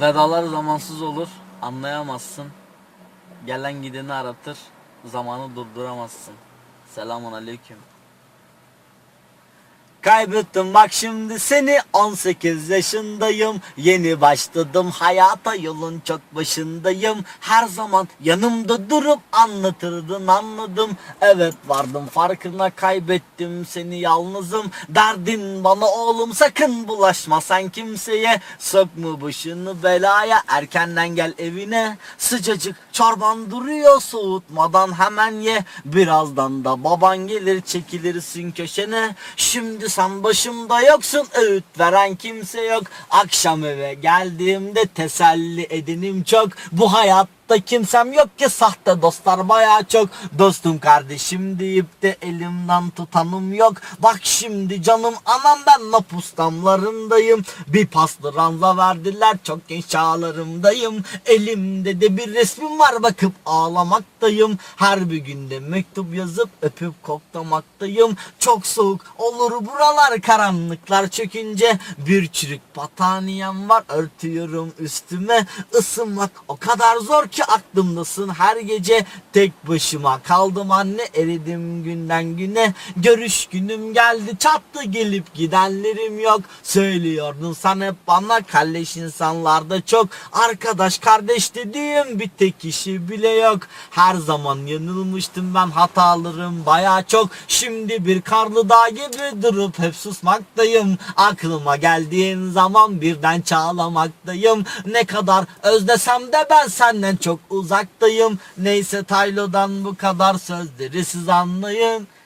Vedalar zamansız olur, anlayamazsın. Gelen gideni aratır, zamanı durduramazsın. Selamun aleyküm. Kaybettim bak şimdi seni, 18 yaşındayım. Yeni başladım hayata, yolun çok başındayım. Her zaman yanımda durup anlatırdın, anladım. Evet vardım farkına, kaybettim seni, yalnızım. Derdin bana oğlum sakın bulaşma sen kimseye. Sokma başını belaya, erkenden gel evine. Sıcacık çorban duruyor, soğutmadan hemen ye. Birazdan da baban gelir, çekilirsin köşene. Şimdi sen başımda yoksun, öğüt veren kimse yok. Akşam eve geldiğimde teselli edinim çok. Bu hayatta kimsem yok ki, sahte dostlar baya çok. Dostum kardeşim deyip de elimden tutanım yok. Bak şimdi canım anam, ben lapus damlarındayım. Bir pastıranla verdiler, çok genç çağlarımdayım. Elimde de bir resmim var, bakıp ağlamaktayım. Her bir günde mektup yazıp öpüp koklamaktayım. Çok soğuk olur buralar, karanlıklar çökünce. Bir çürük battaniyem var, örtüyorum üstüme. Isınmak o kadar zor ki, aklımdasın her gece. Tek başıma kaldım anne, eridim günden güne. Görüş günüm geldi çattı, gelip gidenlerim yok. Söylüyordun sen hep bana, kalleş insanlarda çok. Arkadaş kardeş dediğim bir tek kişi bile yok. Her zaman yanılmıştım ben, hatalarım baya çok. Şimdi bir karlı dağ gibi durup hep susmaktayım. Aklıma geldiğin zaman birden çağlamaktayım. Ne kadar özlesem de ben senden çok uzaktayım. Neyse Taylo'dan bu kadar, sözleri siz anlayın.